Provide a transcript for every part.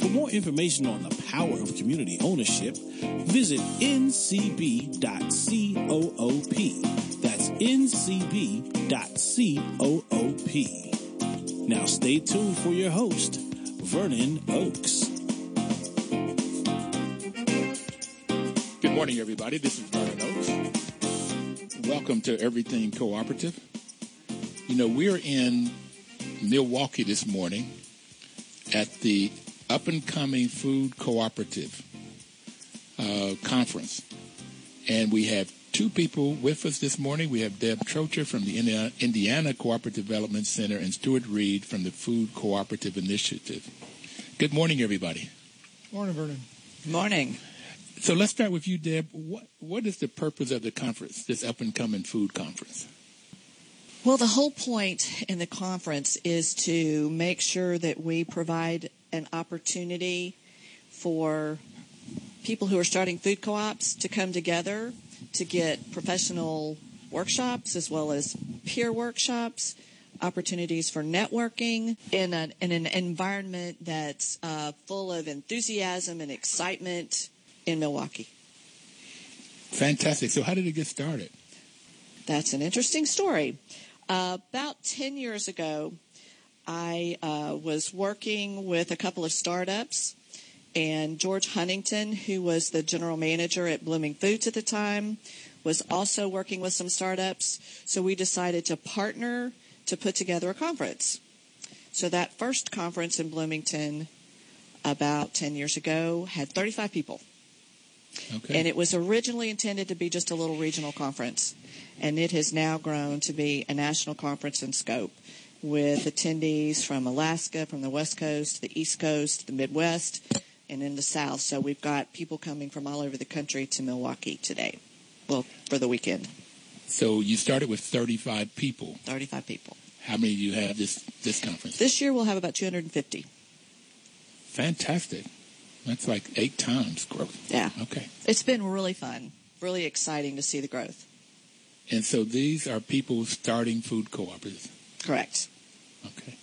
For more information on the power of community ownership, visit ncb.coop. That's ncb.coop. Now stay tuned for your host, Vernon Oaks. Good morning, everybody. This is Vernon Oaks. Welcome to Everything Cooperative. You know, we're in Milwaukee this morning at the up-and-coming Food Cooperative Conference. And we have two people with us this morning. We have Deb Trocher from the Indiana Cooperative Development Center and Stuart Reed from the Food Cooperative Initiative. Good morning, everybody. Morning, Vernon. Morning. So let's start with you, Deb. What is the purpose of the conference, this up-and-coming food conference? Well, the whole point in the conference is to make sure that we provide an opportunity for people who are starting food co-ops to come together to get professional workshops as well as peer workshops, opportunities for networking in an environment that's full of enthusiasm and excitement in Milwaukee. Fantastic. So how did it get started? That's an interesting story. About 10 years ago, I was working with a couple of startups, and George Huntington, who was the general manager at Blooming Foods at the time, was also working with some startups. So we decided to partner to put together a conference. So that first conference in Bloomington about 10 years ago had 35 people. Okay. And it was originally intended to be just a little regional conference, and it has now grown to be a national conference in scope with attendees from Alaska, from the West Coast, the East Coast, the Midwest, and in the South. So we've got people coming from all over the country to Milwaukee today, well, for the weekend. So you started with 35 people. 35 people. How many do you have this conference? This year we'll have about 250. Fantastic. That's like 8 times growth. Yeah. Okay. It's been really fun, really exciting to see the growth. And so these are people starting food cooperatives. Correct. Okay.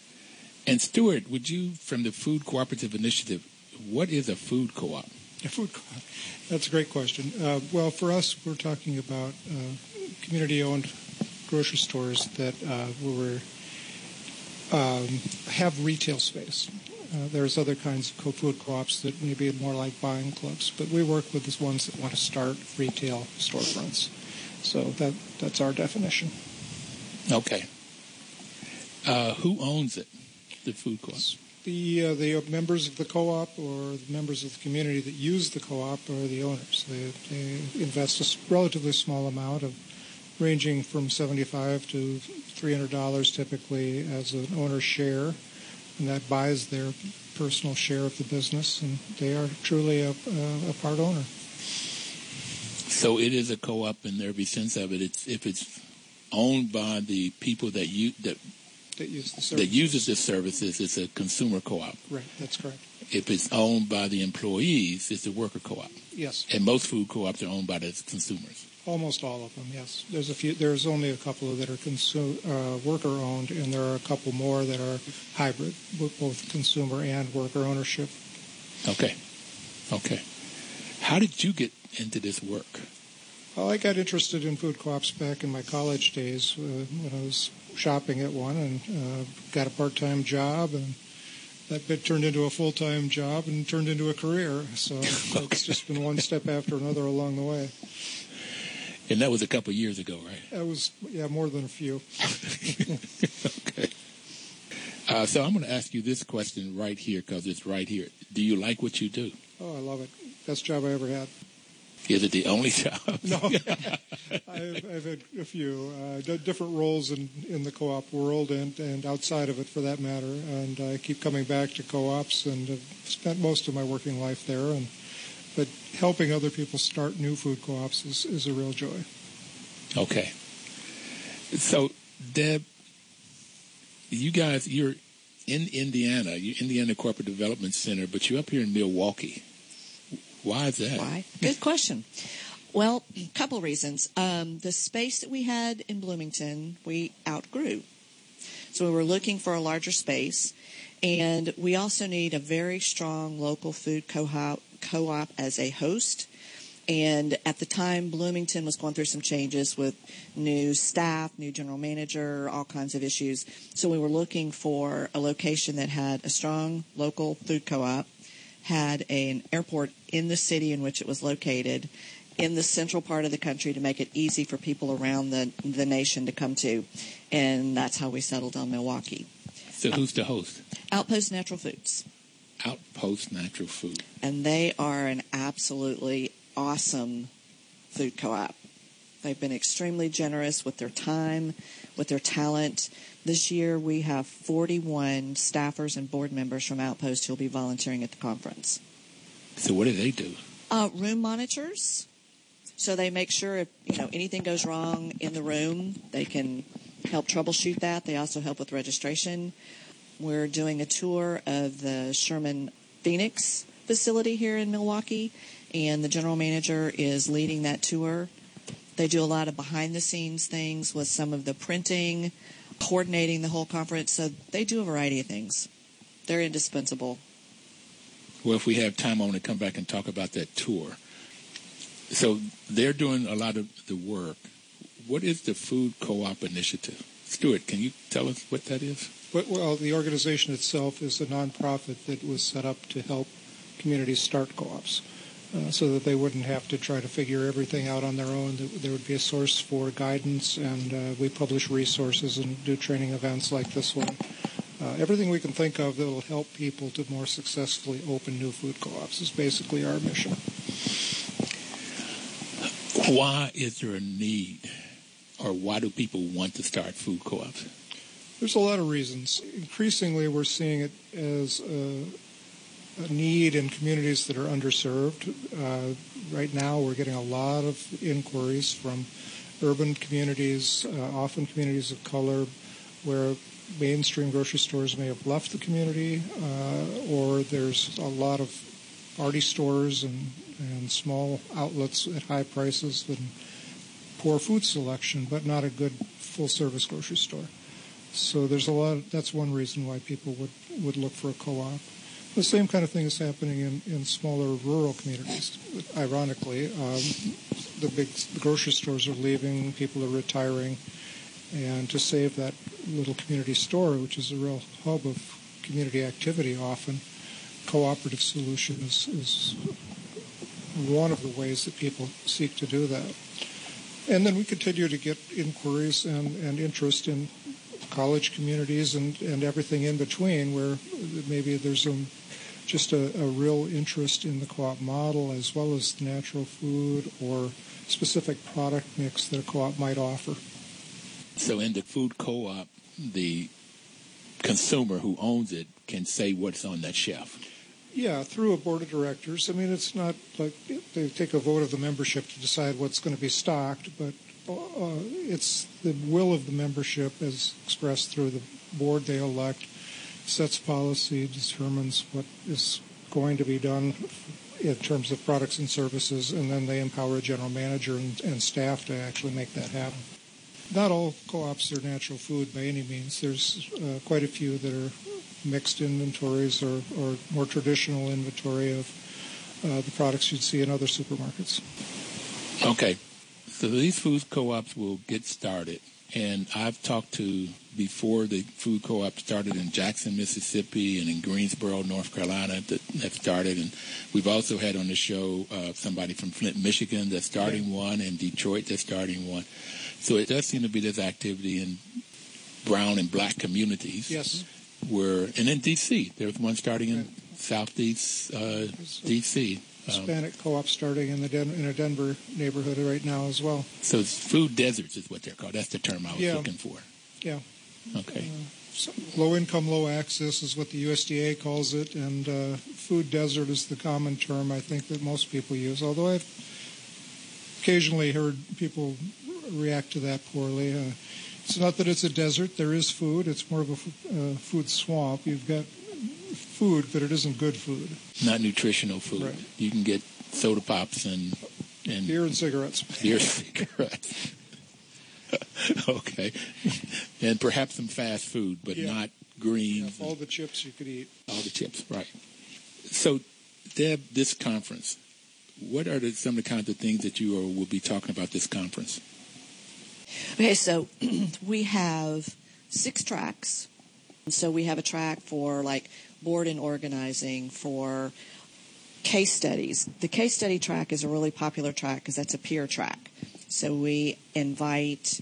And Stuart, would you, from the Food Cooperative Initiative, what is a food co-op? A food co-op. That's a great question. Well, for us, we're talking about community-owned grocery stores that have retail space. There's other kinds of food co-ops that may be more like buying clubs, but we work with the ones that want to start retail storefronts. So that's our definition. Okay. Who owns it, the food co-op? The members of the co-op or the members of the community that use the co-op are the owners. They invest a relatively small amount of ranging from $75 to $300 typically as an owner's share. And that buys their personal share of the business, and they are truly a part owner. So it is a co-op in every sense of it. If it's owned by the people that uses the services, it's a consumer co-op. Right, that's correct. If it's owned by the employees, it's a worker co-op. Yes. And most food co-ops are owned by the consumers. Almost all of them, yes. There's a few. There's only a couple that are worker-owned, and there are a couple more that are hybrid, both consumer and worker ownership. Okay. How did you get into this work? Well, I got interested in food co-ops back in my college days when I was shopping at one and got a part-time job, and that bit turned into a full-time job and turned into a career. So it's just been one step after another along the way. And that was a couple of years ago, right? That was, more than a few. Okay. So I'm going to ask you this question right here because it's right here. Do you like what you do? Oh, I love it. Best job I ever had. Is it the only job? No. I've had a few different roles in the co-op world and outside of it for that matter. And I keep coming back to co-ops and have spent most of my working life there. But helping other people start new food co-ops is a real joy. Okay. So, Deb, you guys, you're in Indiana, you're Indiana Cooperative Development Center, but you're up here in Milwaukee. Why is that? Why? Good question. Well, a couple reasons. The space that we had in Bloomington, we outgrew. So we were looking for a larger space, and we also need a very strong local food co-op as a host. And at the time, Bloomington was going through some changes with new staff, new general manager, all kinds of issues. So we were looking for a location that had a strong local food co-op, had an airport in the city in which it was located, in the central part of the country to make it easy for people around the nation to come to. And that's how we settled on Milwaukee. So who's the host? Outpost Natural Foods. Outpost Natural Food. And they are an absolutely awesome food co-op. They've been extremely generous with their time, with their talent. This year we have 41 staffers and board members from Outpost who will be volunteering at the conference. So what do they do? Room monitors. So they make sure if anything goes wrong in the room, they can help troubleshoot that. They also help with registration. We're doing a tour of the Sherman Phoenix facility here in Milwaukee, and the general manager is leading that tour. They do a lot of behind-the-scenes things with some of the printing, coordinating the whole conference. So they do a variety of things. They're indispensable. Well, if we have time, I want to come back and talk about that tour. So they're doing a lot of the work. What is the Food Co-op Initiative? Stuart, can you tell us what that is? Well, the organization itself is a nonprofit that was set up to help communities start co-ops so that they wouldn't have to try to figure everything out on their own. There would be a source for guidance, and we publish resources and do training events like this one. Everything we can think of that will help people to more successfully open new food co-ops is basically our mission. Why is there a need, or why do people want to start food co-ops? There's a lot of reasons. Increasingly, we're seeing it as a need in communities that are underserved. Right now, we're getting a lot of inquiries from urban communities, often communities of color, where mainstream grocery stores may have left the community, or there's a lot of party stores and small outlets at high prices and poor food selection, but not a good full-service grocery store. So there's a lot. That's one reason why people would look for a co-op. The same kind of thing is happening in smaller rural communities. Ironically, the grocery stores are leaving, people are retiring, and to save that little community store, which is a real hub of community activity often, cooperative solution is one of the ways that people seek to do that. And then we continue to get inquiries and interest in college communities and everything in between, where maybe there's just a real interest in the co-op model as well as natural food or specific product mix that a co-op might offer. So in the food co-op, the consumer who owns it can say what's on that shelf. Yeah, through a board of directors. I mean, it's not like they take a vote of the membership to decide what's going to be stocked, but it's the will of the membership as expressed through the board they elect, sets policy, determines what is going to be done in terms of products and services, and then they empower a general manager and staff to actually make that happen. Not all co-ops are natural food by any means. There's quite a few that are mixed inventories or more traditional inventory of the products you'd see in other supermarkets. Okay. So these food co-ops will get started. And I've talked to, before the food co-op started, in Jackson, Mississippi, and in Greensboro, North Carolina, that have started. And we've also had on the show somebody from Flint, Michigan, that's starting one, and Detroit that's starting one. So it does seem to be this activity in brown and black communities. Yes. And in D.C., there's one starting in southeast D.C. Hispanic co-op starting in a Denver neighborhood right now as well. So it's food deserts is what they're called. That's the term I was looking for. Yeah. Okay. Low income, low access is what the USDA calls it, and food desert is the common term I think that most people use, although I've occasionally heard people react to that poorly. It's not that it's a desert. There is food. It's more of a food swamp. You've got food, but it isn't good food. Not nutritional food. Right. You can get soda pops and beer and cigarettes. Beer and cigarettes. Okay. And perhaps some fast food, but not greens. Yeah, all the chips you could eat. All the chips, right. So, Deb, this conference, what are some of the kinds of things that you will be talking about this conference? Okay, so we have 6 tracks. So we have a track for, like, board and organizing, for case studies. The case study track is a really popular track because that's a peer track. So we invite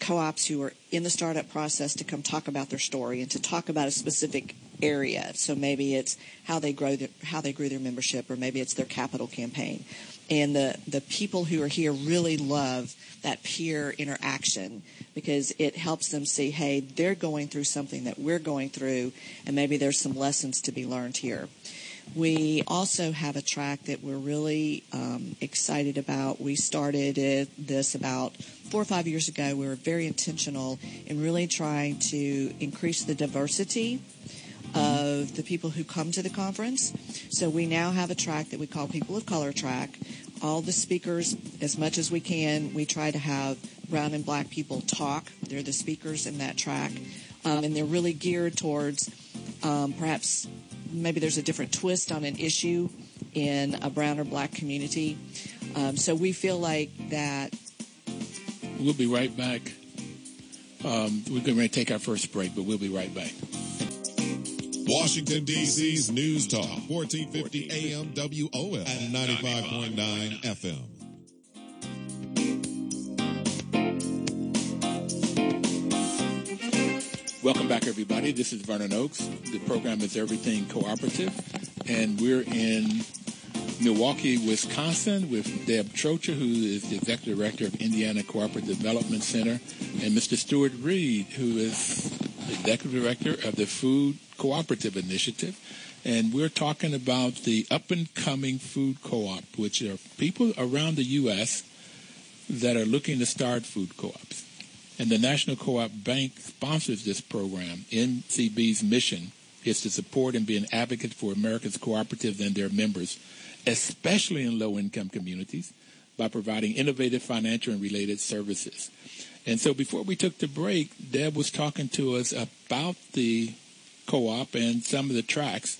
co-ops who are in the startup process to come talk about their story and to talk about a specific area. So maybe it's how they grew their membership, or maybe it's their capital campaign. And the people who are here really love that peer interaction because it helps them see, hey, they're going through something that we're going through, and maybe there's some lessons to be learned here. We also have a track that we're really excited about. We started this about 4 or 5 years ago. We were very intentional in really trying to increase the diversity of the people who come to the conference. So we now have a track that we call People of Color Track. All the speakers, as much as we can, we try to have brown and black people talk. They're the speakers in that track. And they're really geared towards perhaps maybe there's a different twist on an issue in a brown or black community. So we feel like that. We'll be right back. We're going to take our first break, but we'll be right back. Washington, D.C.'s News Talk, 1450 AM WOL and 95.9 FM. Welcome back, everybody. This is Vernon Oaks. The program is Everything Cooperative, and we're in Milwaukee, Wisconsin, with Deb Trocher, who is the Executive Director of Indiana Cooperative Development Center, and Mr. Stuart Reed, who is the Executive Director of the Food Cooperative Initiative. And we're talking about the up-and-coming food co-op, which are people around the U.S. that are looking to start food co-ops. And the National Co-op Bank sponsors this program. NCB's mission is to support and be an advocate for America's cooperatives and their members, especially in low-income communities, by providing innovative financial and related services. And so before we took the break, Deb was talking to us about the co-op and some of the tracks,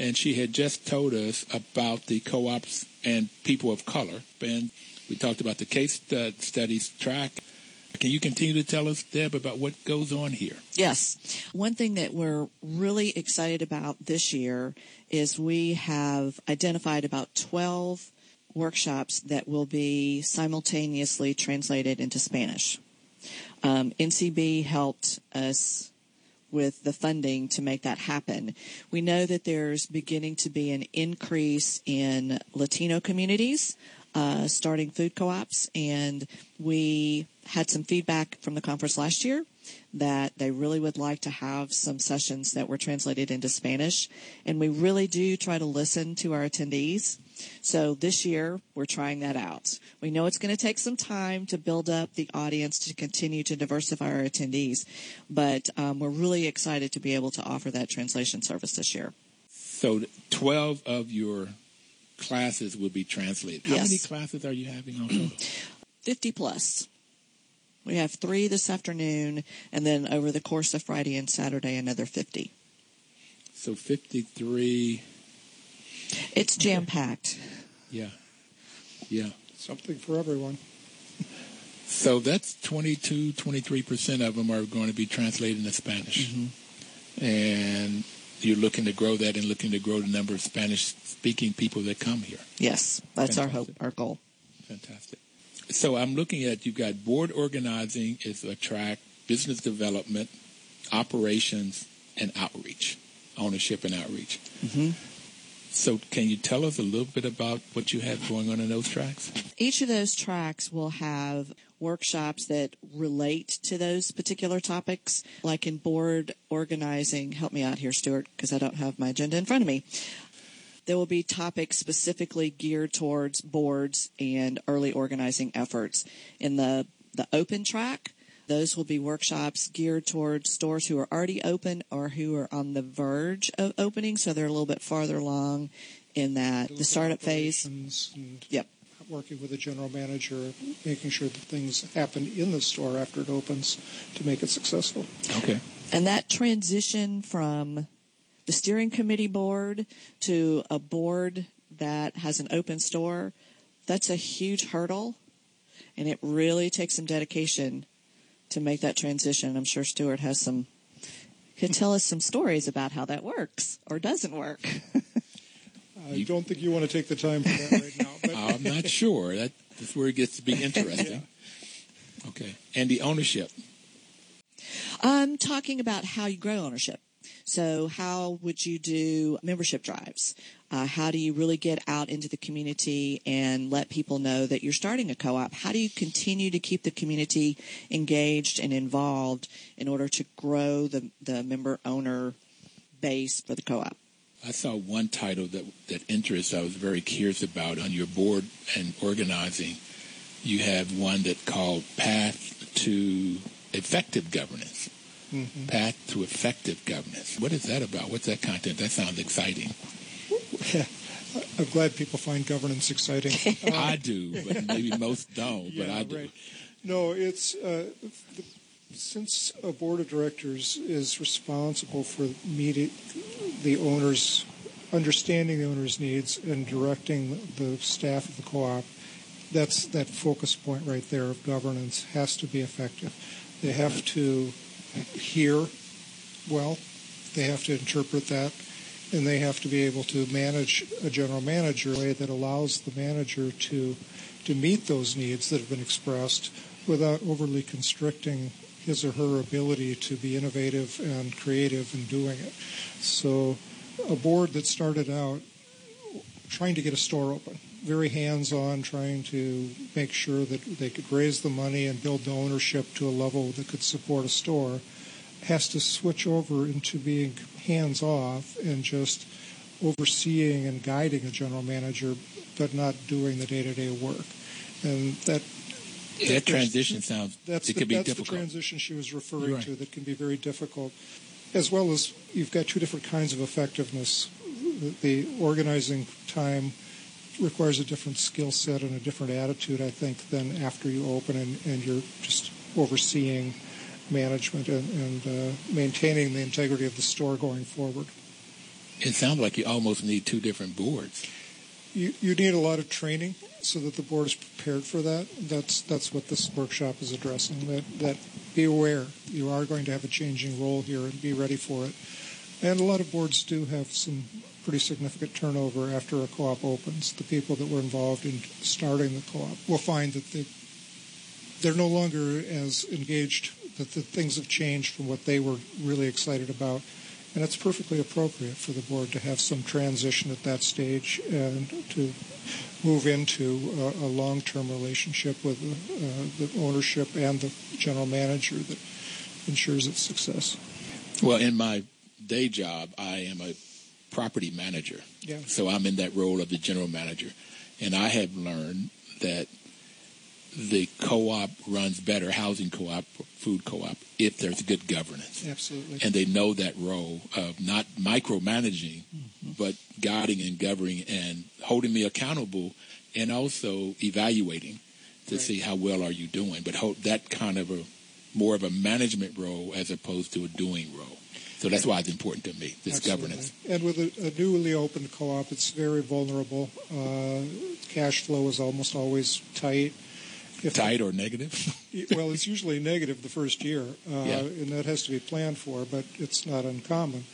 and she had just told us about the co-ops and people of color. And we talked about the case studies track. Can you continue to tell us, Deb, about what goes on here? Yes. One thing that we're really excited about this year is we have identified about 12 workshops that will be simultaneously translated into Spanish. NCB helped us with the funding to make that happen. We know that there's beginning to be an increase in Latino communities starting food co-ops, and we had some feedback from the conference last year that they really would like to have some sessions that were translated into Spanish, and we really do try to listen to our attendees. So this year, we're trying that out. We know it's going to take some time to build up the audience to continue to diversify our attendees, but we're really excited to be able to offer that translation service this year. So 12 of your classes will be translated. Yes. How many classes are you having on total? 50 plus. We have 3 this afternoon, and then over the course of Friday and Saturday, another 50. So 53... It's jam-packed. Yeah. Yeah. Something for everyone. So that's 22, 23% of them are going to be translated into Spanish. Mm-hmm. And you're looking to grow that and looking to grow the number of Spanish-speaking people that come here. Yes, that's fantastic. Our hope, our goal. Fantastic. So I'm looking at, you've got board organizing is a track, business development, operations, and outreach, ownership and outreach. Mm-hmm. So can you tell us a little bit about what you have going on in those tracks? Each of those tracks will have workshops that relate to those particular topics. Like in board organizing, help me out here, Stuart, because I don't have my agenda in front of me. There will be topics specifically geared towards boards and early organizing efforts. In the open track, those will be workshops geared towards stores who are already open or who are on the verge of opening, so they're a little bit farther along in that the startup phase. And yep. Working with the general manager, making sure that things happen in the store after it opens to make it successful. Okay. And that transition from the steering committee board to a board that has an open store, that's a huge hurdle, and it really takes some dedication to make that transition. I'm sure Stuart has some, could tell us some stories about how that works or doesn't work. I don't think you want to take the time for that right now. But I'm not sure. That's where it gets to be interesting. Yeah. Okay. And the ownership. I'm talking about how you grow ownership. So how would you do membership drives? How do you really get out into the community and let people know that you're starting a co-op? How do you continue to keep the community engaged and involved in order to grow the member-owner base for the co-op? I saw one title that interest I was very curious about on your board and organizing. You have one that called Path to Effective Governance. Mm-hmm. Path to Effective Governance. What is that about? What's that content? That sounds exciting. Yeah. I'm glad people find governance exciting. I do, but maybe most don't, yeah, but I do. Right. No, it's since a board of directors is responsible for meeting the owner's, understanding the owner's needs and directing the staff of the co-op, that's that focus point right there of governance has to be effective. They have to hear well, they have to interpret that, and they have to be able to manage a general manager in a way that allows the manager to meet those needs that have been expressed without overly constricting his or her ability to be innovative and creative in doing it. So a board that started out trying to get a store open, very hands-on, trying to make sure that they could raise the money and build the ownership to a level that could support a store, has to switch over into being hands-off and just overseeing and guiding a general manager, but not doing the day-to-day work. And that transition sounds, it could be difficult. That's the transition she was referring to that can be very difficult. As well as you've got two different kinds of effectiveness. The organizing time requires a different skill set and a different attitude, I think, than after you open and you're just overseeing management and maintaining the integrity of the store going forward. It sounds like you almost need two different boards. You need a lot of training so that the board is prepared for that. That's what this workshop is addressing, that be aware you are going to have a changing role here and be ready for it. And a lot of boards do have some pretty significant turnover after a co-op opens. The people that were involved in starting the co-op will find that they're no longer as engaged, that the things have changed from what they were really excited about. And it's perfectly appropriate for the board to have some transition at that stage and to move into a long-term relationship with the ownership and the general manager that ensures its success. Well, in my day job, I am a property manager. Yeah. So I'm in that role of the general manager. And I have learned that the co-op runs better, housing co-op, food co-op, if there's good governance. Absolutely. And they know that role of not micromanaging, mm-hmm. but guiding and governing and holding me accountable and also evaluating to see how well are you doing. But that kind of a more of a management role as opposed to a doing role. So that's why it's important to me, this governance. And with a newly opened co-op, it's very vulnerable. Cash flow is almost always tight. Tight or negative? Well, it's usually negative the first year, and that has to be planned for, but it's not uncommon.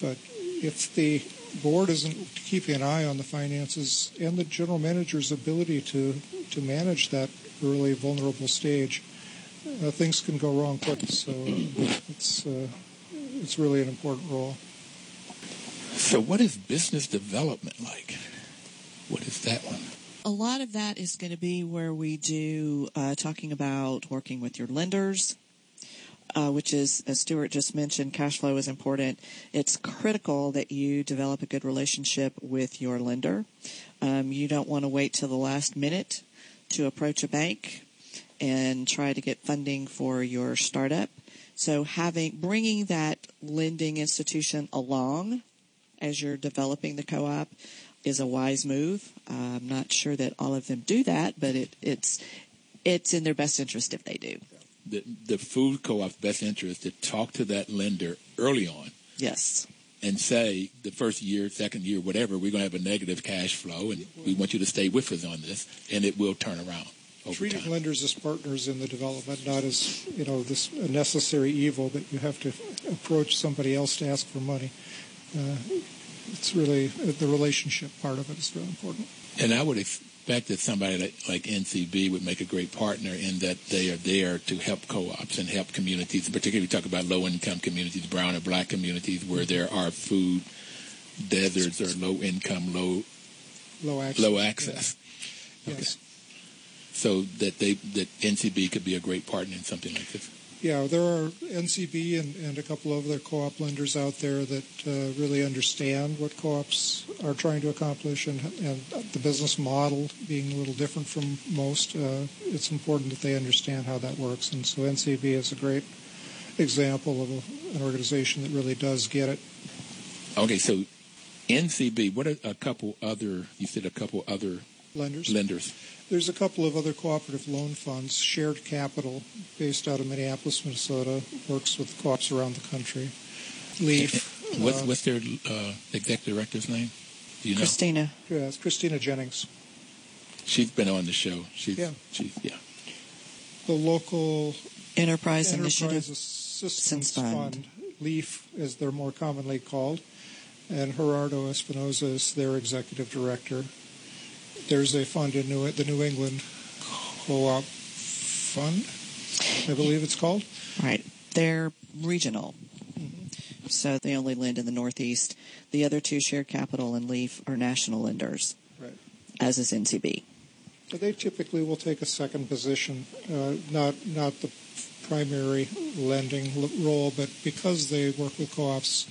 But if the board isn't keeping an eye on the finances and the general manager's ability to manage that early vulnerable stage, things can go wrong quick. So it's really an important role. So what is business development like? What is that one? A lot of that is going to be where we do talking about working with your lenders, which is, as Stuart just mentioned, cash flow is important. It's critical that you develop a good relationship with your lender. You don't want to wait till the last minute to approach a bank and try to get funding for your startup. So bringing that lending institution along as you're developing the co-op is a wise move. I'm not sure that all of them do that, but it's in their best interest if they do. The food co-op's best interest to talk to that lender early on. Yes. And say the first year, second year, whatever, we're going to have a negative cash flow, and we want you to stay with us on this, and it will turn around. Treating lenders as partners in the development, not as, this necessary evil that you have to approach somebody else to ask for money. It's really the relationship part of it is really important. And I would expect that somebody like NCB would make a great partner in that they are there to help co-ops and help communities, and particularly we talk about low-income communities, brown and black communities, where there are food deserts or low-income, low access. Yeah. Okay. Yes. So that NCB could be a great partner in something like this. Yeah, there are NCB and a couple of other co-op lenders out there that really understand what co-ops are trying to accomplish and the business model being a little different from most. It's important that they understand how that works. And so NCB is a great example of an organization that really does get it. Okay, so NCB, what are a couple other lenders? There's a couple of other cooperative loan funds. Shared Capital, based out of Minneapolis, Minnesota, works with co-ops around the country. LEAF. What's their executive director's name? Do you know? Christina. Yeah, it's Christina Jennings. She's been on the show. She's The local Enterprise Initiative Assistance Fund, LEAF, as they're more commonly called, and Gerardo Espinoza is their executive director. There's a fund in the New England Co-op Fund, I believe it's called. Right. They're regional, so they only lend in the Northeast. The other two, Shared Capital and LEAF, are national lenders, right, as is NCB. But they typically will take a second position, not the primary lending role, but because they work with co-ops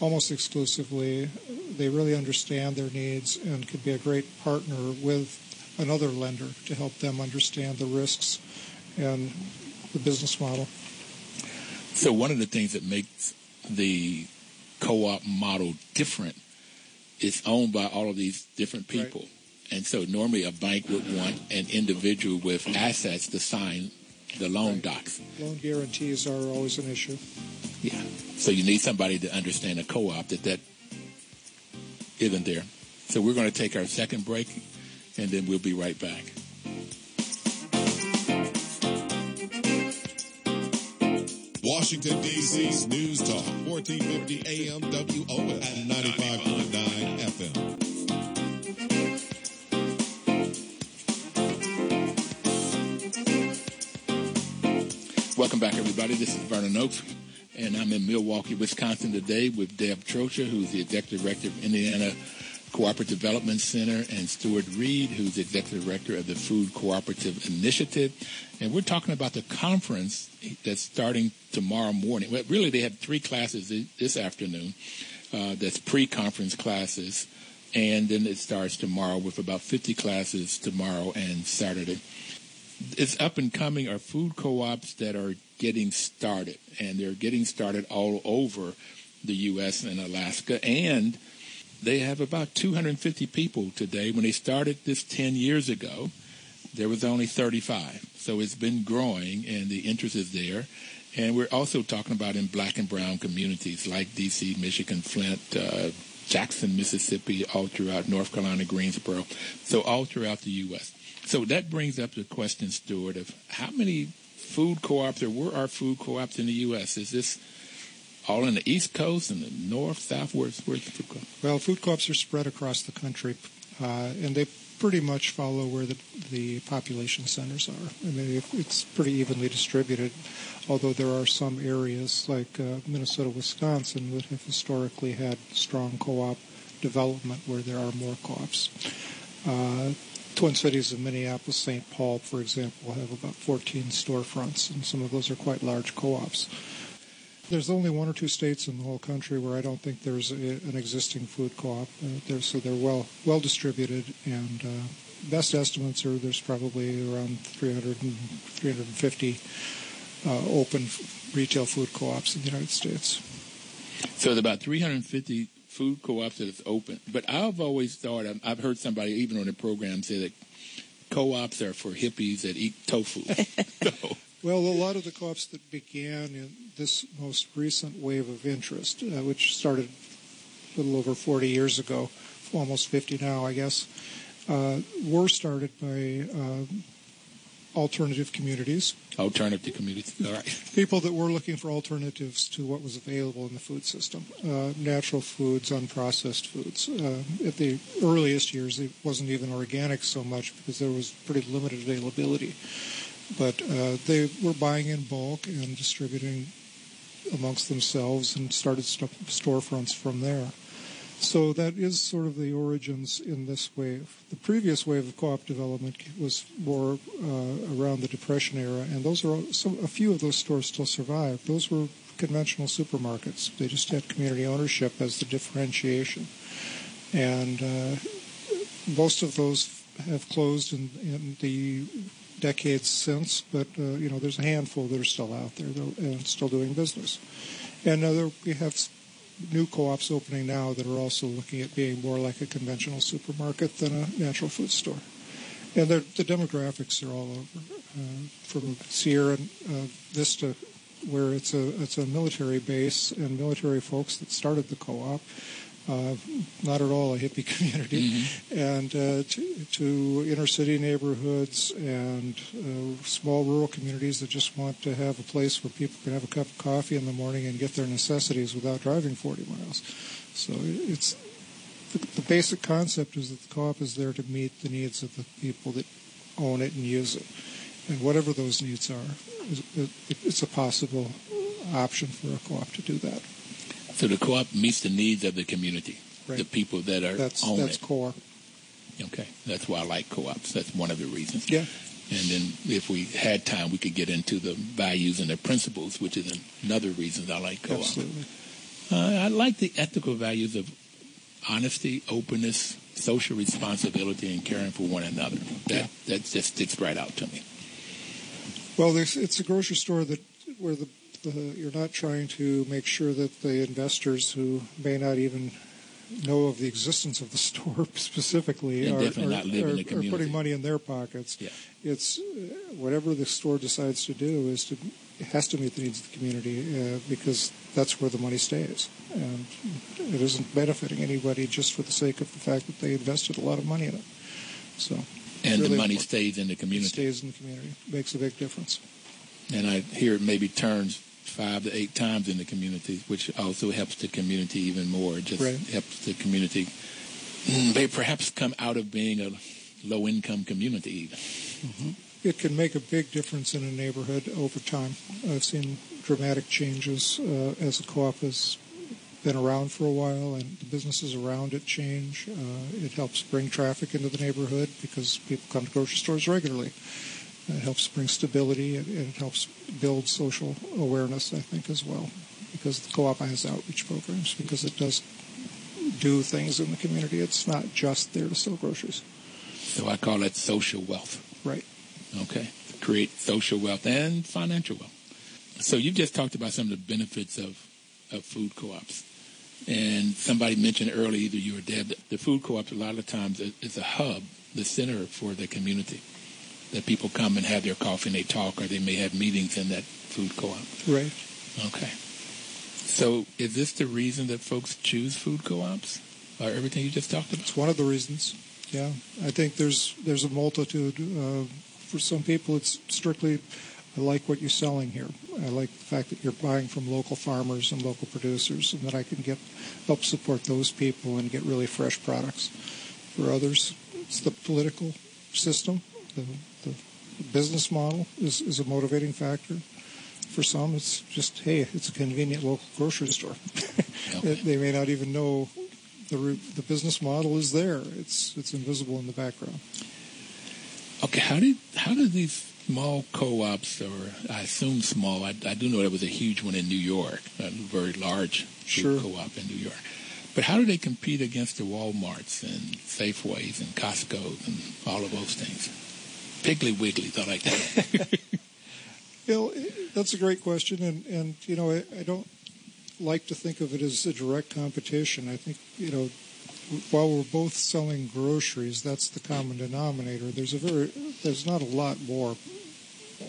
almost exclusively, they really understand their needs and could be a great partner with another lender to help them understand the risks and the business model. So one of the things that makes the co-op model different, it's owned by all of these different people. Right. And so normally a bank would want an individual with assets to sign the loan docs. Loan guarantees are always an issue. Yeah. So you need somebody to understand a co-op that isn't there. So we're going to take our second break, and then we'll be right back. Washington, D.C.'s News Talk, 1450 AM WON and 95.9 FM. Welcome back, everybody. This is Vernon Oaks, and I'm in Milwaukee, Wisconsin today with Deb Trocher, who's the Executive Director of Indiana Cooperative Development Center, and Stuart Reed, who's the Executive Director of the Food Cooperative Initiative. And we're talking about the conference that's starting tomorrow morning. Well, really, they have three classes this afternoon. That's pre-conference classes, and then it starts tomorrow with about 50 classes tomorrow and Saturday. It's up and coming are food co-ops that are getting started, and they're getting started all over the U.S. and Alaska, and they have about 250 people today. When they started this 10 years ago, there was only 35, so it's been growing, and the interest is there. And we're also talking about in black and brown communities like D.C., Michigan, Flint, Jackson, Mississippi, all throughout North Carolina, Greensboro, so all throughout the U.S. So that brings up the question, Stuart, of how many food co-ops or where are food co-ops in the U.S.? Is this all in the East Coast and the North, South? Where's the food co-ops? Well, food co-ops are spread across the country, and they pretty much follow where the population centers are. I mean, it's pretty evenly distributed, although there are some areas like Minnesota, Wisconsin that have historically had strong co-op development where there are more co-ops. Twin Cities of Minneapolis, St. Paul, for example, have about 14 storefronts, and some of those are quite large co-ops. There's only one or two states in the whole country where I don't think there's an existing food co-op. So they're well distributed, and best estimates are there's probably around 300 and 350 open retail food co-ops in the United States. So there's about 350 food co-ops that is open. But I've always thought, I've heard somebody even on the program say that co-ops are for hippies that eat tofu. So. Well, a lot of the co-ops that began in this most recent wave of interest, which started a little over 40 years ago, almost 50 now, I guess, were started by alternative communities. Alternative communities, all right. People that were looking for alternatives to what was available in the food system, natural foods, unprocessed foods. At the earliest years, it wasn't even organic so much because there was pretty limited availability. But they were buying in bulk and distributing amongst themselves and started storefronts from there. So that is sort of the origins in this wave. The previous wave of co-op development was more around the Depression era, and those are a few of those stores still survive. Those were conventional supermarkets. They just had community ownership as the differentiation. And most of those have closed in the decades since, but there's a handful that are still out there and still doing business. And we have new co-ops opening now that are also looking at being more like a conventional supermarket than a natural food store. And the demographics are all over, from Sierra Vista, where it's a military base and military folks that started the co-op, not at all a hippie community, mm-hmm. and to inner city neighborhoods and small rural communities that just want to have a place where people can have a cup of coffee in the morning and get their necessities without driving 40 miles. So it's the basic concept is that the co-op is there to meet the needs of the people that own it and use it. And whatever those needs are, it's a possible option for a co-op to do that. So the co-op meets the needs of the community, right. The people that are on it. That's core. Okay. That's why I like co-ops. That's one of the reasons. Yeah. And then if we had time, we could get into the values and the principles, which is another reason I like co-op. Absolutely. I like the ethical values of honesty, openness, social responsibility, and caring for one another. That just sticks right out to me. Well, it's a grocery store where you're not trying to make sure that the investors who may not even know of the existence of the store specifically are putting money in their pockets. Yeah. It's whatever the store decides to do has to meet the needs of the community because that's where the money stays. And it isn't benefiting anybody just for the sake of the fact that they invested a lot of money in it. So, and really the money stays in the community. It stays in the community. Makes a big difference. And I hear it maybe turns 5 to 8 times in the community, which also helps the community even more. It just helps the community. They perhaps come out of being a low-income community even. Mm-hmm. It can make a big difference in a neighborhood over time. I've seen dramatic changes as the co-op has been around for a while, and the businesses around it change. It helps bring traffic into the neighborhood because people come to grocery stores regularly. It helps bring stability, and it helps build social awareness, I think, as well, because the co-op has outreach programs, because it does do things in the community. It's not just there to sell groceries. So I call it social wealth. Right. Okay. Create social wealth and financial wealth. So you've just talked about some of the benefits of food co-ops. And somebody mentioned earlier, either you or Deb, that the food co-op a lot of times is a hub, the center for the community. That people come and have their coffee and they talk, or they may have meetings in that food co-op. Right. Okay. So is this the reason that folks choose food co-ops, or everything you just talked about? It's one of the reasons, yeah. I think there's a multitude. For some people, it's strictly, I like what you're selling here. I like the fact that you're buying from local farmers and local producers, and that I can help support those people and get really fresh products. For others, it's the political system. The business model is a motivating factor. For some, it's just, hey, it's a convenient local grocery store. Okay. They may not even know the business model is there. It's invisible in the background. Okay, how do these small co-ops, or I assume small, I do know there was a huge one in New York, a very large co-op in New York, but how do they compete against the Walmarts and Safeways and Costcos and all of those things? Piggly Wigglies, I like that. You know, that's a great question, and you know, I don't like to think of it as a direct competition. I think, you know, while we're both selling groceries, that's the common denominator. There's not a lot more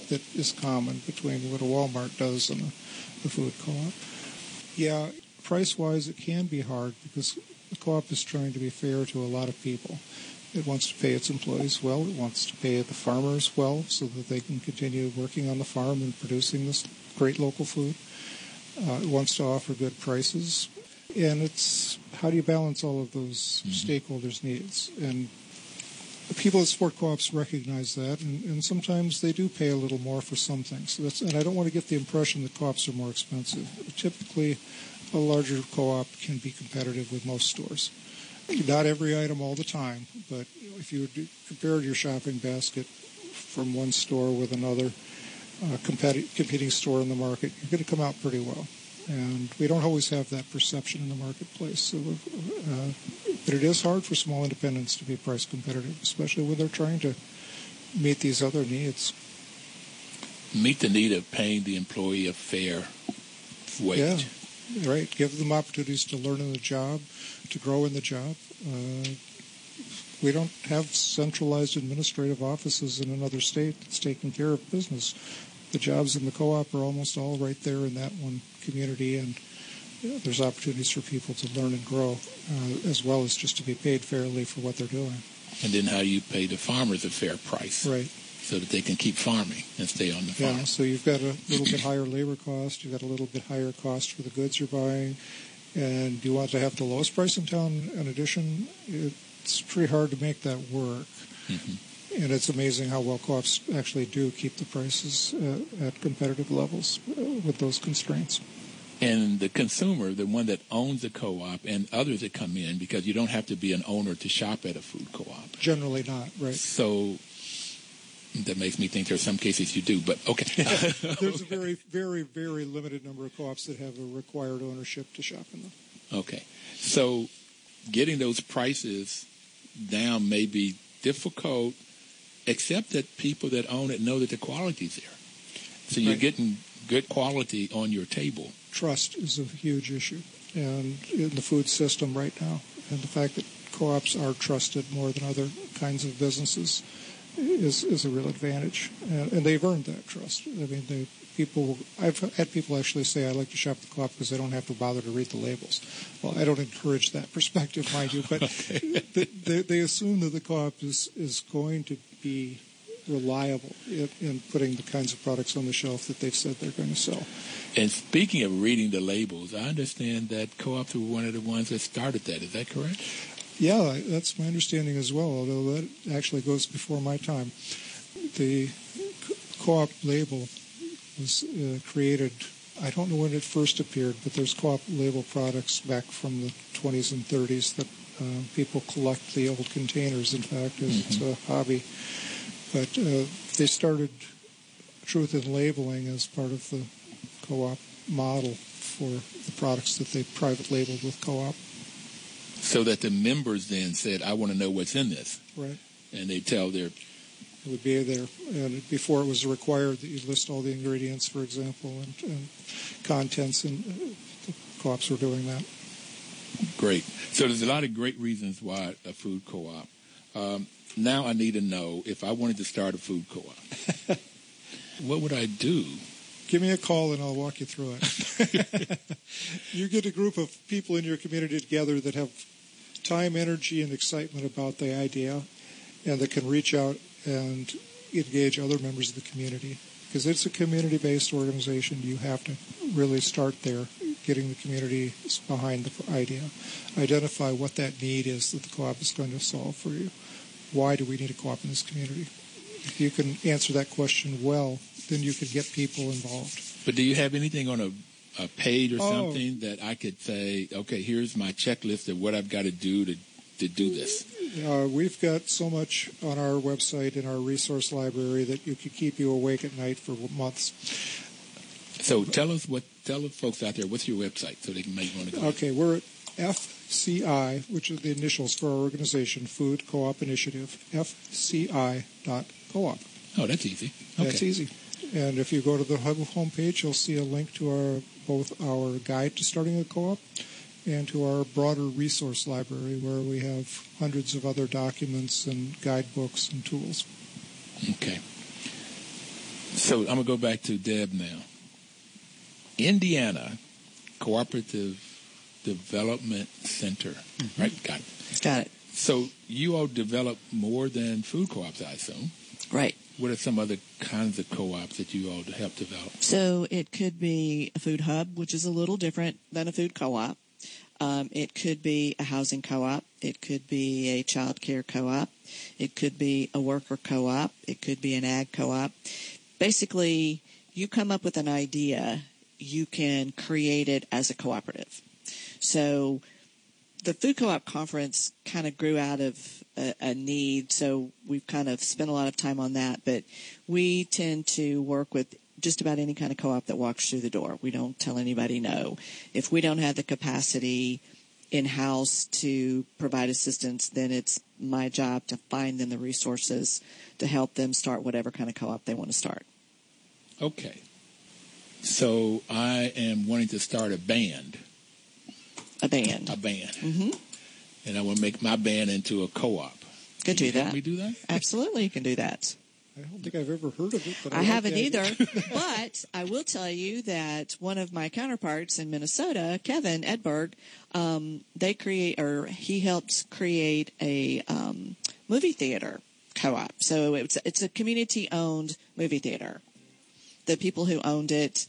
that is common between what a Walmart does and a food co-op. Yeah, price-wise, it can be hard because the co-op is trying to be fair to a lot of people. It wants to pay its employees well. It wants to pay the farmers well so that they can continue working on the farm and producing this great local food. It wants to offer good prices. And it's how do you balance all of those stakeholders' needs? And the people that support co-ops recognize that, and sometimes they do pay a little more for some things. So that's, and I don't want to get the impression that co-ops are more expensive. Typically, a larger co-op can be competitive with most stores. Not every item all the time, but if you compared your shopping basket from one store with another competing store in the market, you're going to come out pretty well. And we don't always have that perception in the marketplace. So, but it is hard for small independents to be price competitive, especially when they're trying to meet these other needs. Meet the need of paying the employee a fair wage. Yeah, right. Give them opportunities to learn in the job, to grow in the job. We don't have centralized administrative offices in another state that's taking care of business. The jobs in the co-op are almost all right there in that one community, and there's opportunities for people to learn and grow, as well as just to be paid fairly for what they're doing. And then how you pay the farmers a fair price. Right. So that they can keep farming and stay on the farm. Yeah, so you've got a little bit higher labor cost, you've got a little bit higher cost for the goods you're buying, and you want to have the lowest price in town in addition. It's pretty hard to make that work. Mm-hmm. And it's amazing how well co-ops actually do keep the prices at competitive levels with those constraints. And the consumer, the one that owns the co-op and others that come in, because you don't have to be an owner to shop at a food co-op. Generally not, right. So that makes me think there are some cases you do, but okay. There's a very, very, very limited number of co-ops that have a required ownership to shop in them. Okay. So getting those prices down may be difficult, except that people that own it know that the quality's there. So you're getting good quality on your table. Trust is a huge issue and in the food system right now. And the fact that co-ops are trusted more than other kinds of businesses is a real advantage. And they've earned that trust. I mean, I've had people actually say, I like to shop at the co-op because I don't have to bother to read the labels. Well, I don't encourage that perspective, mind you, but okay. they assume that the co-op is going to be reliable in putting the kinds of products on the shelf that they've said they're going to sell. And speaking of reading the labels, I understand that co-ops were one of the ones that started that. Is that correct? Yeah, that's my understanding as well, although that actually goes before my time. The co-op label was created, I don't know when it first appeared, but there's co-op label products back from the 20s and 30s that people collect the old containers, in fact, as it's a hobby. But they started Truth in Labeling as part of the co-op model for the products that they private labeled with co-op. So that the members then said, I want to know what's in this. Right. And they tell their... It would be there. And before it was required that you list all the ingredients, for example, and contents, and the co-ops were doing that. Great. So there's a lot of great reasons why a food co-op. Now I need to know, if I wanted to start a food co-op, what would I do? Give me a call and I'll walk you through it. You get a group of people in your community together that have time, energy, and excitement about the idea, and that can reach out and engage other members of the community. Because it's a community-based organization, you have to really start there, getting the community behind the idea. Identify what that need is that the co-op is going to solve for you. Why do we need a co-op in this community? If you can answer that question well, then you could get people involved. But do you have anything on a page or something that I could say, okay, here's my checklist of what I've got to do to do this? We've got so much on our website and our resource library that you could keep you awake at night for months. So tell the folks out there, what's your website so they can make one of those? Okay, we're at FCI, which are the initials for our organization, Food Co-op Initiative, FCI.coop. Oh, that's easy. Okay. That's easy. And if you go to the homepage, you'll see a link to our both our guide to starting a co-op and to our broader resource library where we have hundreds of other documents and guidebooks and tools. Okay. So I'm going to go back to Deb now. Indiana Cooperative Development Center, mm-hmm. Right? Got it. Got it. So you all develop more than food co-ops, I assume. Right. What are some other kinds of co-ops that you all help develop? So it could be a food hub, which is a little different than a food co-op. It could be a housing co-op. It could be a child care co-op. It could be a worker co-op. It could be an ag co-op. Basically, you come up with an idea, you can create it as a cooperative. So the food co-op conference kind of grew out of a need, so we've kind of spent a lot of time on that. But we tend to work with just about any kind of co-op that walks through the door. We don't tell anybody no. If we don't have the capacity in-house to provide assistance, then it's my job to find them the resources to help them start whatever kind of co-op they want to start. Okay. So I am wanting to start a band. A band. A band. Mm-hmm. And I want to make my band into a co-op. Could do that. Can we do that? Absolutely, you can do that. I don't think I've ever heard of it. But I haven't either. But I will tell you that one of my counterparts in Minnesota, Kevin Edberg, he helped create a movie theater co-op. So it's a community-owned movie theater. The people who owned it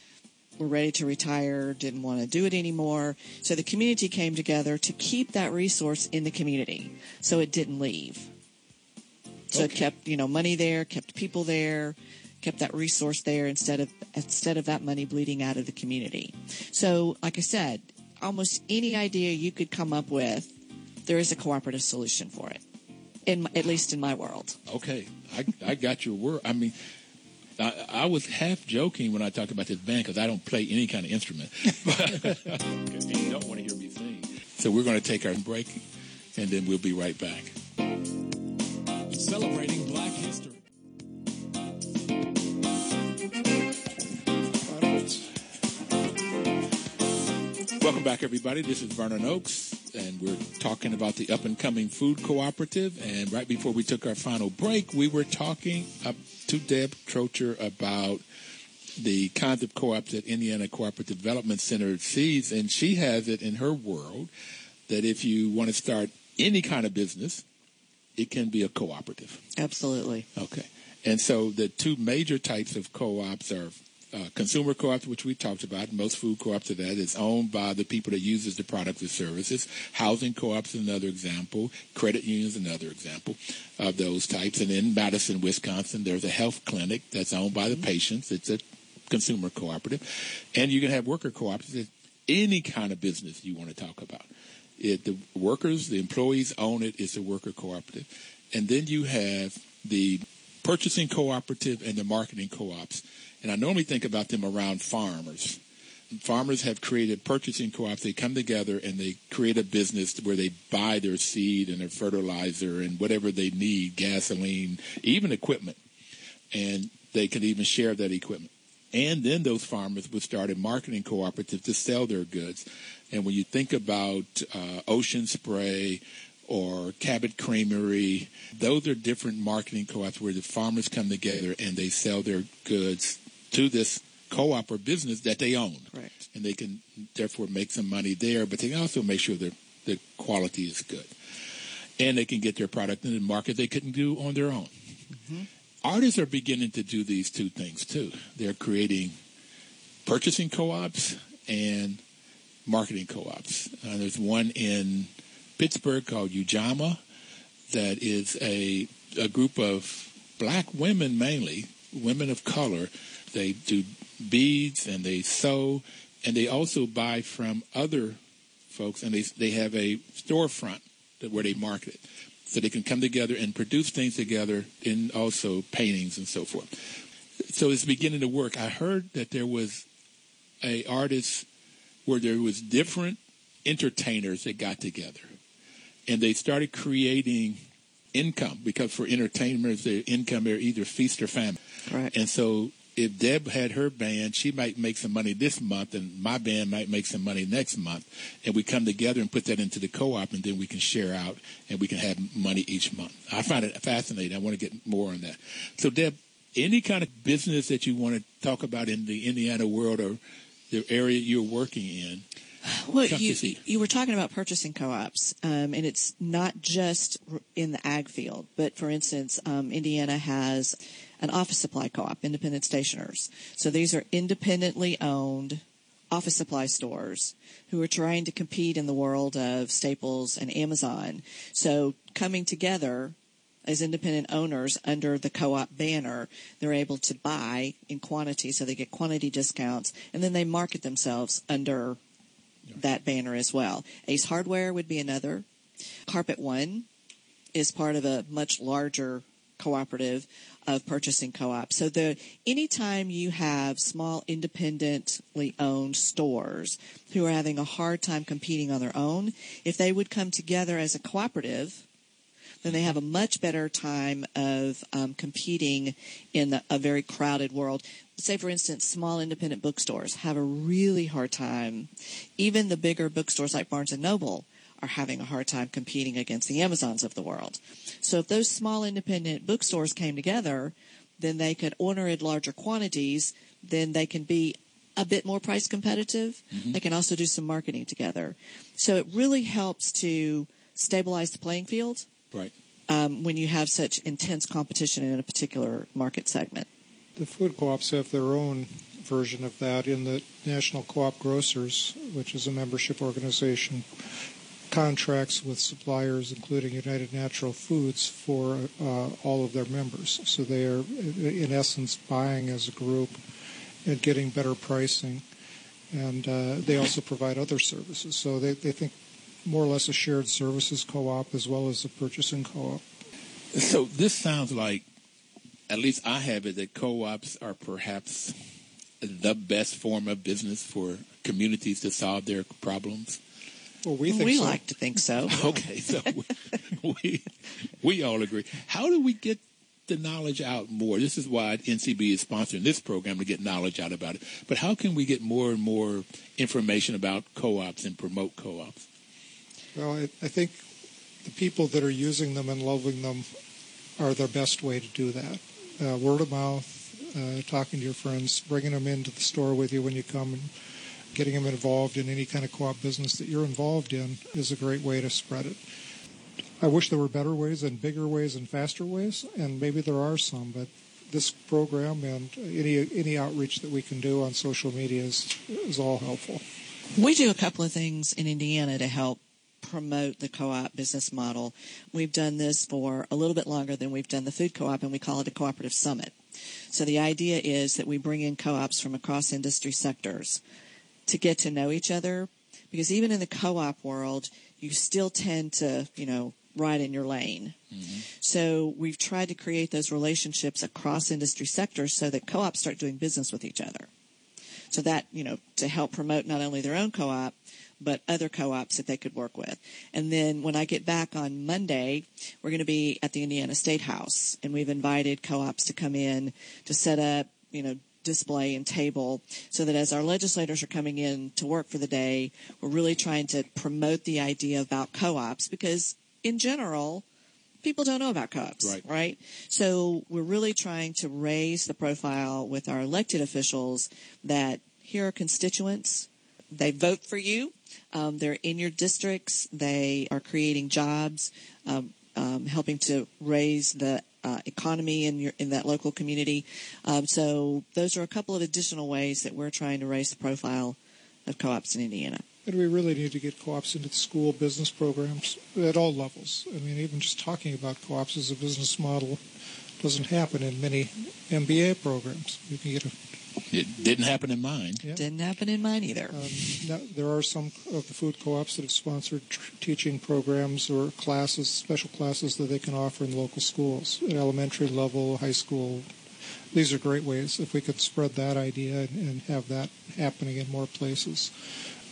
were ready to retire, didn't want to do it anymore. So the community came together to keep that resource in the community so it didn't leave. So okay. It kept, money there, kept people there, kept that resource there instead of that money bleeding out of the community. So, like I said, almost any idea you could come up with, there is a cooperative solution for it, at least in my world. Okay. I got your word. I mean, I was half joking when I talked about this band because I don't play any kind of instrument. Because you don't want to hear me sing. So we're going to take our break, and then we'll be right back. Celebrating Black History. Welcome back, everybody. This is Vernon Oaks, and we're talking about the up-and-coming food cooperative. And right before we took our final break, we were talking to Deb Trocher about the kinds of co-ops that Indiana Cooperative Development Center sees, and she has it in her world that if you want to start any kind of business, it can be a cooperative. Absolutely. Okay. And so the two major types of co-ops are consumer co-ops, which we talked about. Most food co-ops are that. It's owned by the people that uses the products or services. Housing co-ops is another example. Credit unions another example of those types. And in Madison, Wisconsin, there's a health clinic that's owned by the patients. It's a consumer cooperative. And you can have worker co-ops. It's any kind of business you want to talk about. The employees own it. It's a worker cooperative. And then you have the purchasing cooperative and the marketing co-ops. And I normally think about them around farmers. Farmers have created purchasing co-ops. They come together and they create a business where they buy their seed and their fertilizer and whatever they need, gasoline, even equipment. And they can even share that equipment. And then those farmers would start a marketing cooperative to sell their goods. And when you think about Ocean Spray or Cabot Creamery, those are different marketing co-ops where the farmers come together and they sell their goods to this co-op or business that they own. Right. And they can therefore make some money there, but they can also make sure the quality is good. And they can get their product in the market they couldn't do on their own. Mm-hmm. Artists are beginning to do these two things, too. They're creating purchasing co-ops and marketing co-ops. There's one in Pittsburgh called Ujamaa that is a group of black women mainly, women of color. They do beads and they sew, and they also buy from other folks, and they have a storefront where they market it. so they can come together and produce things together, and also paintings and so forth. So it's beginning to work. I heard that there was an artist where there was different entertainers that got together, and they started creating income, because for entertainers, their income are either feast or famine. Right. And so if Deb had her band, she might make some money this month, and my band might make some money next month. And we come together and put that into the co-op, and then we can share out, and we can have money each month. I find it fascinating. I want to get more on that. So, Deb, any kind of business that you want to talk about in the Indiana world or the area you're working in? Well, you were talking about purchasing co-ops, and it's not just in the ag field. But, for instance, Indiana has an office supply co-op, Independent Stationers. So these are independently owned office supply stores who are trying to compete in the world of Staples and Amazon. So coming together as independent owners under the co-op banner, they're able to buy in quantity, so they get quantity discounts, and then they market themselves under that banner as well. Ace Hardware would be another. Carpet One is part of a much larger cooperative of purchasing co-ops. So anytime you have small independently owned stores who are having a hard time competing on their own, if they would come together as a cooperative, then they have a much better time of competing in a very crowded world. Say, for instance, small independent bookstores have a really hard time. Even the bigger bookstores like Barnes & Noble are having a hard time competing against the Amazons of the world. So if those small independent bookstores came together, then they could order in larger quantities, then they can be a bit more price competitive. Mm-hmm. They can also do some marketing together. So it really helps to stabilize the playing field. Right. When you have such intense competition in a particular market segment. The food co-ops have their own version of that in the National Co-op Grocers, which is a membership organization, contracts with suppliers, including United Natural Foods, for all of their members. So they are, in essence, buying as a group and getting better pricing. And they also provide other services. So they think more or less a shared services co-op as well as a purchasing co-op. So this sounds like, at least I have it, that co-ops are perhaps the best form of business for communities to solve their problems. Well, we like to think so. Okay, so we all agree. How do we get the knowledge out more? This is why NCB is sponsoring this program, to get knowledge out about it. But how can we get more and more information about co-ops and promote co-ops? Well, I think the people that are using them and loving them are the best way to do that. Word of mouth, talking to your friends, bringing them into the store with you when you come, and getting them involved in any kind of co-op business that you're involved in is a great way to spread it. I wish there were better ways and bigger ways and faster ways, and maybe there are some, but this program and any outreach that we can do on social media is all helpful. We do a couple of things in Indiana to help promote the co-op business model. We've done this for a little bit longer than we've done the food co-op, and we call it a cooperative summit. So the idea is that we bring in co-ops from across industry sectors to get to know each other, because even in the co-op world, you still tend to, ride in your lane. Mm-hmm. So we've tried to create those relationships across industry sectors so that co-ops start doing business with each other. So that, to help promote not only their own co-op, but other co-ops that they could work with. And then when I get back on Monday, we're going to be at the Indiana State House, and we've invited co-ops to come in to set up, display and table, so that as our legislators are coming in to work for the day, we're really trying to promote the idea about co-ops, because in general, people don't know about co-ops, right? So we're really trying to raise the profile with our elected officials that here are constituents. They vote for you. They're in your districts. They are creating jobs, helping to raise the economy in that local community. So those are a couple of additional ways that we're trying to raise the profile of co-ops in Indiana. And we really need to get co-ops into the school business programs at all levels. I mean, even just talking about co-ops as a business model doesn't happen in many MBA programs. You can get a It didn't happen in mine. Yeah. Didn't happen in mine either. Now, there are some of the food co-ops that have sponsored teaching programs or classes, special classes that they can offer in local schools, at elementary level, high school. These are great ways. If we could spread that idea and have that happening in more places,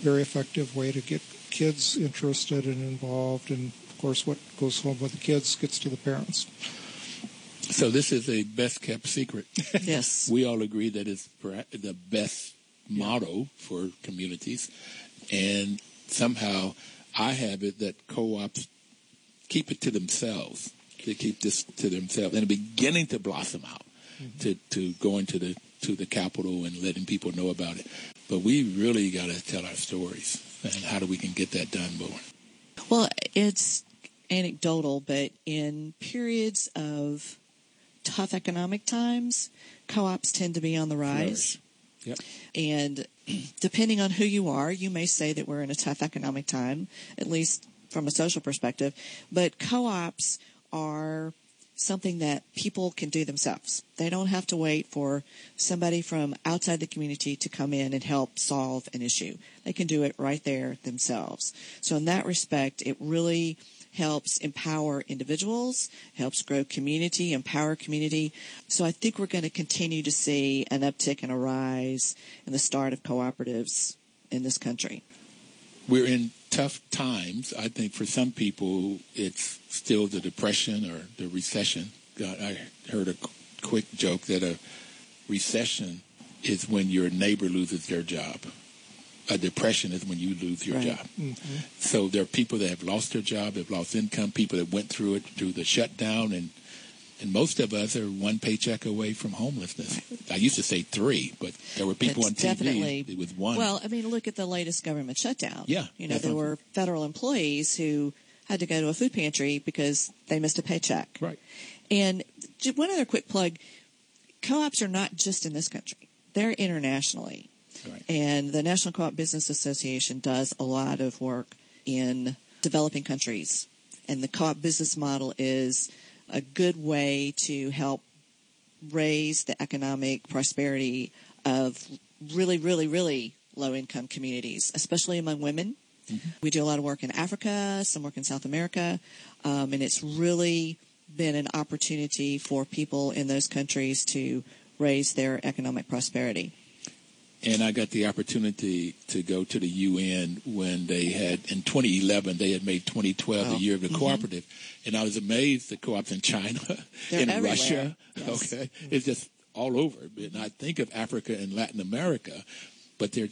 very effective way to get kids interested and involved, and of course what goes home with the kids gets to the parents. So this is a best-kept secret. Yes. We all agree that it's the best motto for communities, and somehow I have it that co-ops keep it to themselves. They keep this to themselves, and it's beginning to blossom out, mm-hmm. to going to the capital and letting people know about it. But we really got to tell our stories, and how do we can get that done more? Well, it's anecdotal, but in periods of tough economic times, co-ops tend to be on the rise. Yep. And depending on who you are, you may say that we're in a tough economic time, at least from a social perspective, but co-ops are something that people can do themselves. They don't have to wait for somebody from outside the community to come in and help solve an issue. They can do it right there themselves. So in that respect, it really helps empower individuals, helps grow community, empower community. So I think we're going to continue to see an uptick and a rise in the start of cooperatives in this country. We're in tough times. I think for some people it's still the depression or the recession. God, I heard a quick joke that a recession is when your neighbor loses their job. A depression is when you lose your job. Mm-hmm. So there are people that have lost their job, have lost income, people that went through it through the shutdown, and most of us are one paycheck away from homelessness. I used to say three, but there were people on TV. It was one. Well, I mean, look at the latest government shutdown. Yeah. You know, there were federal employees who had to go to a food pantry because they missed a paycheck. Right. And one other quick plug, co-ops are not just in this country. They're internationally. Right. And the National Co-op Business Association does a lot of work in developing countries. And the co-op business model is a good way to help raise the economic prosperity of really, really, really low-income communities, especially among women. Mm-hmm. We do a lot of work in Africa, some work in South America, and it's really been an opportunity for people in those countries to raise their economic prosperity. And I got the opportunity to go to the UN when they had, in 2011, they had made 2012 the year of the cooperative. Mm-hmm. And I was amazed the co-ops in China, everywhere. Russia. Yes. Okay. Mm-hmm. It's just all over. And I think of Africa and Latin America, but they're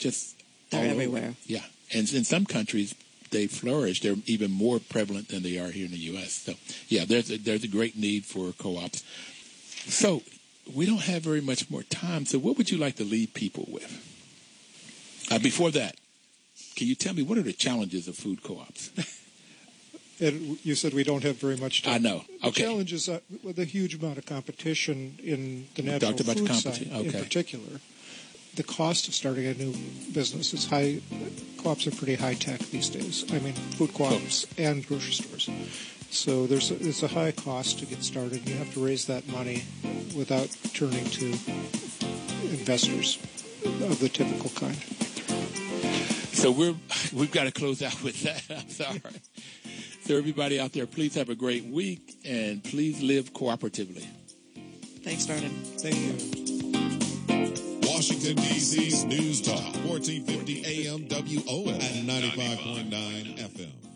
everywhere. Over. Yeah. And in some countries, they flourish. They're even more prevalent than they are here in the U.S. So, yeah, there's a great need for co-ops. So we don't have very much more time, so what would you like to leave people with? Before that, can you tell me what are the challenges of food co-ops? You said we don't have very much time. I know. Okay. The challenge is with a huge amount of competition in the natural food side in particular. The cost of starting a new business is high. Co-ops are pretty high-tech these days. I mean, food co-ops and grocery stores. So it's a high cost to get started. You have to raise that money without turning to investors of the typical kind. So we've got to close out with that. I'm sorry. So everybody out there, please have a great week, and please live cooperatively. Thanks, Vernon. Thank you. Washington, D.C.'s News Talk, 1450 AM WON and 95.9 FM.